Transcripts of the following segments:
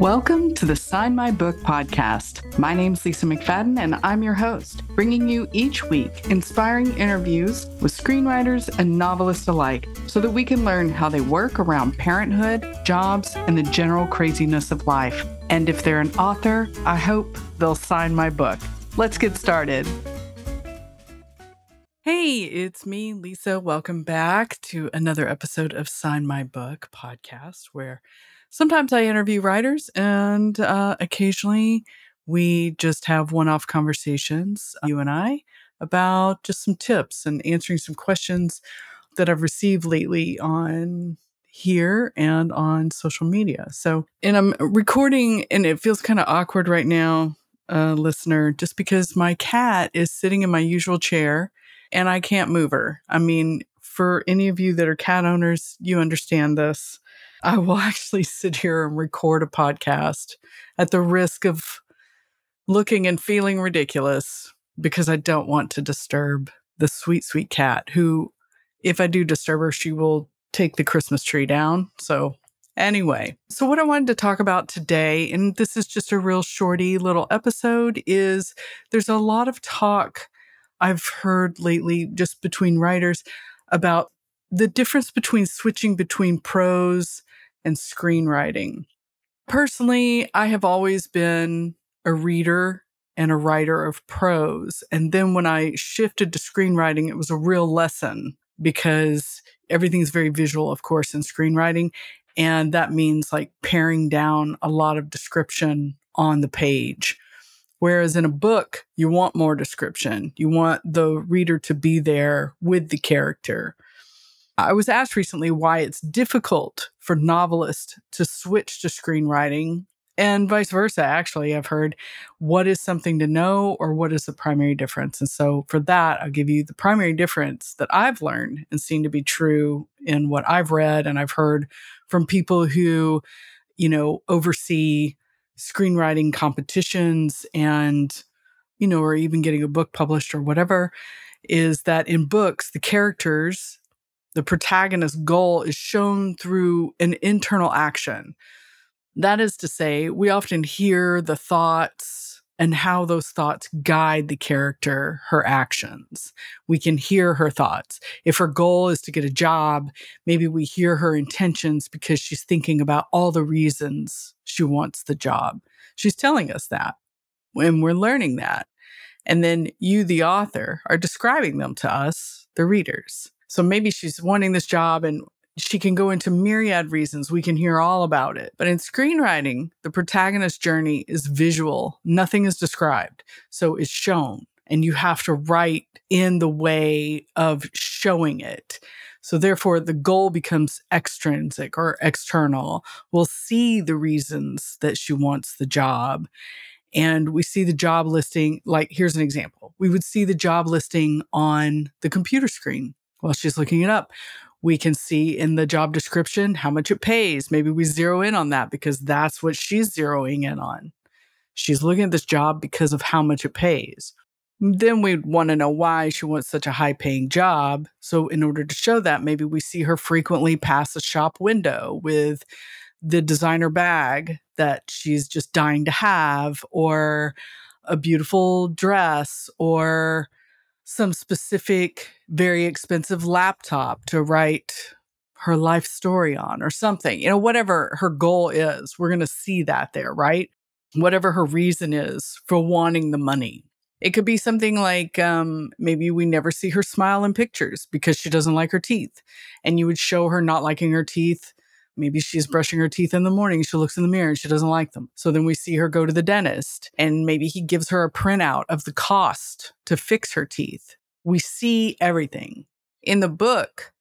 Welcome to the Sign My Book podcast. My name's Lisa McFadden, and I'm your host, bringing you each week inspiring interviews with screenwriters and novelists alike so that we can learn how they work around parenthood, jobs, and the general craziness of life. And if they're an author, I hope they'll sign my book. Let's get started. Hey, it's me, Lisa. Welcome back to another episode of Sign My Book podcast, where sometimes I interview writers, and occasionally we just have one-off conversations, you and I, about just some tips and answering some questions that I've received lately on here and on social media. And I'm recording, and it feels kind of awkward right now, listener, just because my cat is sitting in my usual chair and I can't move her. I mean, for any of you that are cat owners, you understand this. I will actually sit here and record a podcast at the risk of looking and feeling ridiculous because I don't want to disturb the sweet, sweet cat who, if I do disturb her, she will take the Christmas tree down. So anyway, so what I wanted to talk about today, and this is just a real shorty little episode, is there's a lot of talk I've heard lately just between writers about the difference between switching between prose and screenwriting. Personally, I have always been a reader and a writer of prose. And then when I shifted to screenwriting, it was a real lesson because everything's very visual, of course, in screenwriting. And that means like paring down a lot of description on the page. Whereas in a book, you want more description. You want the reader to be there with the character. I was asked recently why it's difficult for novelists to switch to screenwriting and vice versa. Actually, I've heard what is something to know or what is the primary difference. And so for that, I'll give you the primary difference that I've learned and seen to be true in what I've read and I've heard from people who, you know, oversee screenwriting competitions and, you know, or even getting a book published or whatever, is that in books, the characters, the protagonist's goal is shown through an internal action. That is to say, we often hear the thoughts and how those thoughts guide the character, her actions. We can hear her thoughts. If her goal is to get a job, maybe we hear her intentions because she's thinking about all the reasons she wants the job. She's telling us that, and we're learning that. And then you, the author, are describing them to us, the readers. So maybe she's wanting this job and she can go into myriad reasons. We can hear all about it. But in screenwriting, the protagonist's journey is visual. Nothing is described. So it's shown. And you have to write in the way of showing it. So therefore, the goal becomes extrinsic or external. We'll see the reasons that she wants the job. And we see the job listing, like here's an example. We would see the job listing on the computer screen. While she's looking it up, we can see in the job description how much it pays. Maybe we zero in on that because that's what she's zeroing in on. She's looking at this job because of how much it pays. Then we'd want to know why she wants such a high-paying job. So in order to show that, maybe we see her frequently pass a shop window with the designer bag that she's just dying to have, or a beautiful dress, or some specific, very expensive laptop to write her life story on or something. You know, whatever her goal is, we're going to see that there, right? Whatever her reason is for wanting the money. It could be something like maybe we never see her smile in pictures because she doesn't like her teeth. And you would show her not liking her teeth. Maybe she's brushing her teeth in the morning. She looks in the mirror and she doesn't like them. So then we see her go to the dentist and maybe he gives her a printout of the cost to fix her teeth. We see everything. In the book,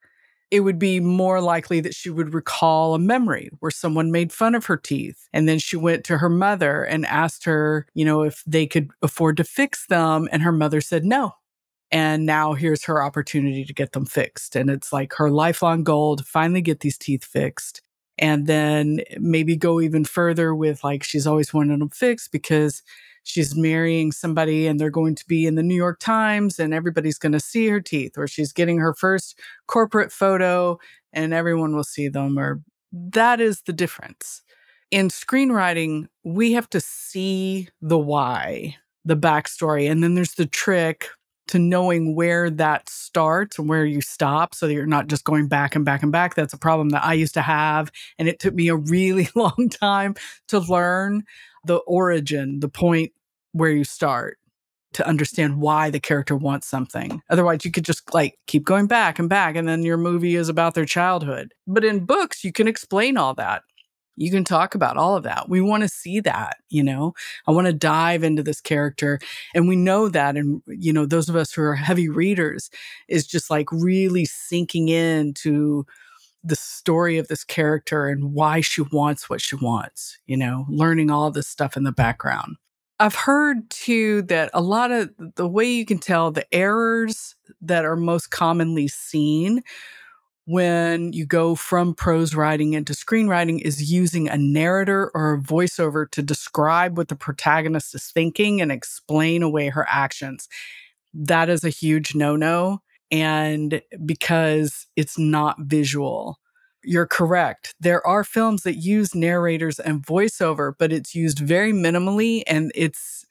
it would be more likely that she would recall a memory where someone made fun of her teeth. And then she went to her mother and asked her, you know, if they could afford to fix them. And her mother said no. And now here's her opportunity to get them fixed. And it's like her lifelong goal to finally get these teeth fixed. And then maybe go even further with like she's always wanted them fixed because she's marrying somebody and they're going to be in the New York Times and everybody's going to see her teeth, or she's getting her first corporate photo and everyone will see them, or that is the difference. In screenwriting, we have to see the why, the backstory, and then there's the trick to knowing where that starts and where you stop so that you're not just going back and back and back. That's a problem that I used to have, and it took me a really long time to learn the origin, the point where you start, to understand why the character wants something. Otherwise, you could just keep going back and back, and then your movie is about their childhood. But in books, you can explain all that. You can talk about all of that. We want to see that, I want to dive into this character. And we know that, and, those of us who are heavy readers, is just really sinking into the story of this character and why she wants what she wants, learning all this stuff in the background. I've heard, too, that a lot of the way you can tell the errors that are most commonly seen when you go from prose writing into screenwriting is using a narrator or a voiceover to describe what the protagonist is thinking and explain away her actions. That is a huge no-no, and because it's not visual. You're correct. There are films that use narrators and voiceover, but it's used very minimally, and it's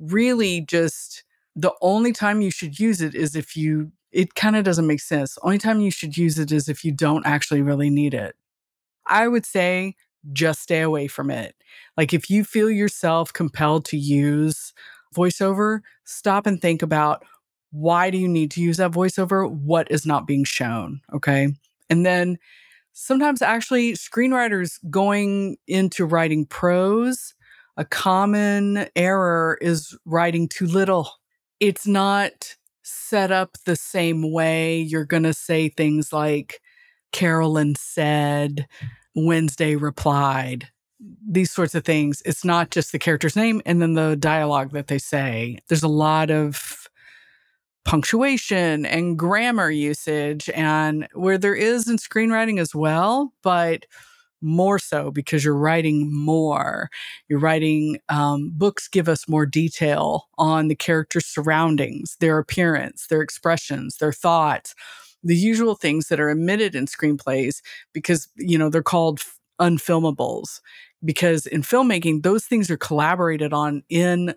really just the only time you should use it is if you, it kind of doesn't make sense. Only time you should use it is if you don't actually really need it. I would say just stay away from it. If you feel yourself compelled to use voiceover, stop and think about, why do you need to use that voiceover? What is not being shown? Okay. And then sometimes actually screenwriters going into writing prose, a common error is writing too little. It's not set up the same way. You're going to say things like, Carolyn said, Wednesday replied, these sorts of things. It's not just the character's name and then the dialogue that they say. There's a lot of punctuation and grammar usage, and where there is in screenwriting as well, but more so because you're writing more. You're writing, books give us more detail on the character's surroundings, their appearance, their expressions, their thoughts, the usual things that are omitted in screenplays because, they're called unfilmables. Because in filmmaking, those things are collaborated on in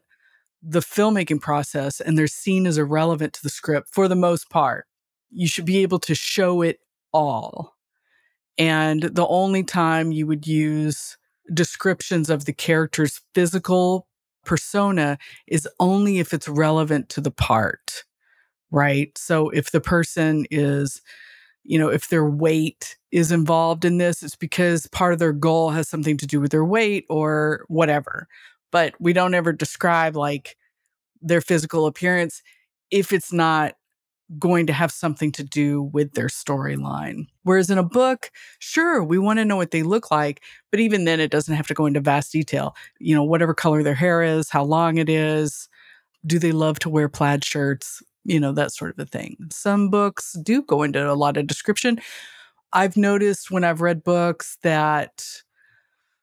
the filmmaking process, and they're seen as irrelevant to the script for the most part. You should be able to show it all. And the only time you would use descriptions of the character's physical persona is only if it's relevant to the part, right? So if the person is, if their weight is involved in this, it's because part of their goal has something to do with their weight or whatever. But we don't ever describe their physical appearance if it's not going to have something to do with their storyline. Whereas in a book, sure, we want to know what they look like, but even then it doesn't have to go into vast detail. Whatever color their hair is, how long it is, do they love to wear plaid shirts, that sort of a thing. Some books do go into a lot of description. I've noticed when I've read books that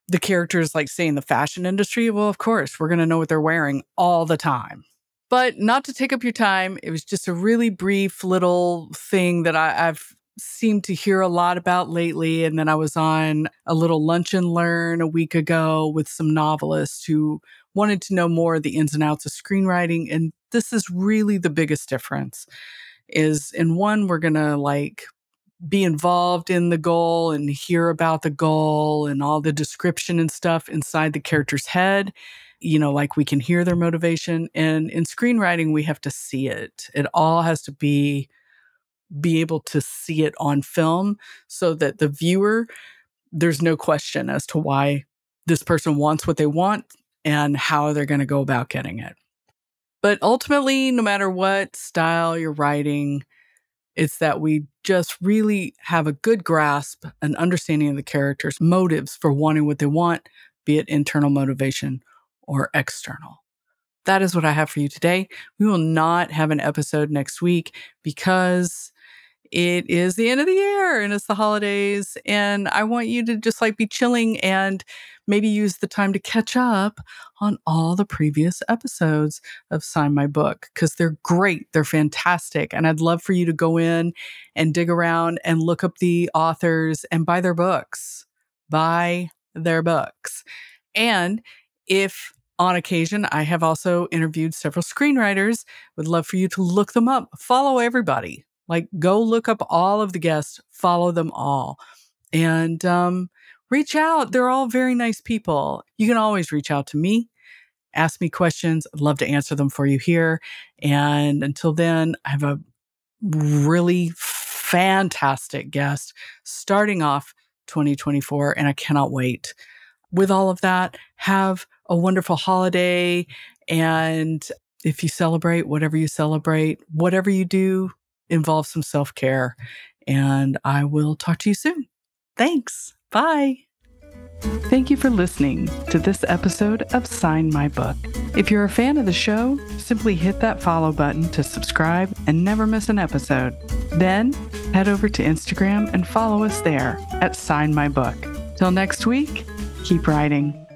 the characters, say in the fashion industry, well, of course, we're going to know what they're wearing all the time. But not to take up your time, it was just a really brief little thing that I've seemed to hear a lot about lately. And then I was on a little lunch and learn a week ago with some novelists who wanted to know more of the ins and outs of screenwriting. And this is really the biggest difference is in one, we're going to be involved in the goal and hear about the goal and all the description and stuff inside the character's head. We can hear their motivation. And in screenwriting, we have to see it. It all has to be able to see it on film so that the viewer, there's no question as to why this person wants what they want and how they're going to go about getting it. But ultimately, no matter what style you're writing, it's that we just really have a good grasp and understanding of the character's motives for wanting what they want, be it internal motivation or external. That is what I have for you today. We will not have an episode next week because it is the end of the year and it's the holidays. And I want you to just be chilling and maybe use the time to catch up on all the previous episodes of Sign My Book because they're great. They're fantastic. And I'd love for you to go in and dig around and look up the authors and buy their books. Buy their books. And if on occasion, I have also interviewed several screenwriters. Would love for you to look them up. Follow everybody. Like, go look up all of the guests. Follow them all. And reach out. They're all very nice people. You can always reach out to me. Ask me questions. I'd love to answer them for you here. And until then, I have a really fantastic guest starting off 2024, and I cannot wait. With all of that, have a wonderful holiday. And if you celebrate, whatever you do, involve some self-care. And I will talk to you soon. Thanks. Bye. Thank you for listening to this episode of Sign My Book. If you're a fan of the show, simply hit that follow button to subscribe and never miss an episode. Then head over to Instagram and follow us there at Sign My Book. Till next week, keep writing.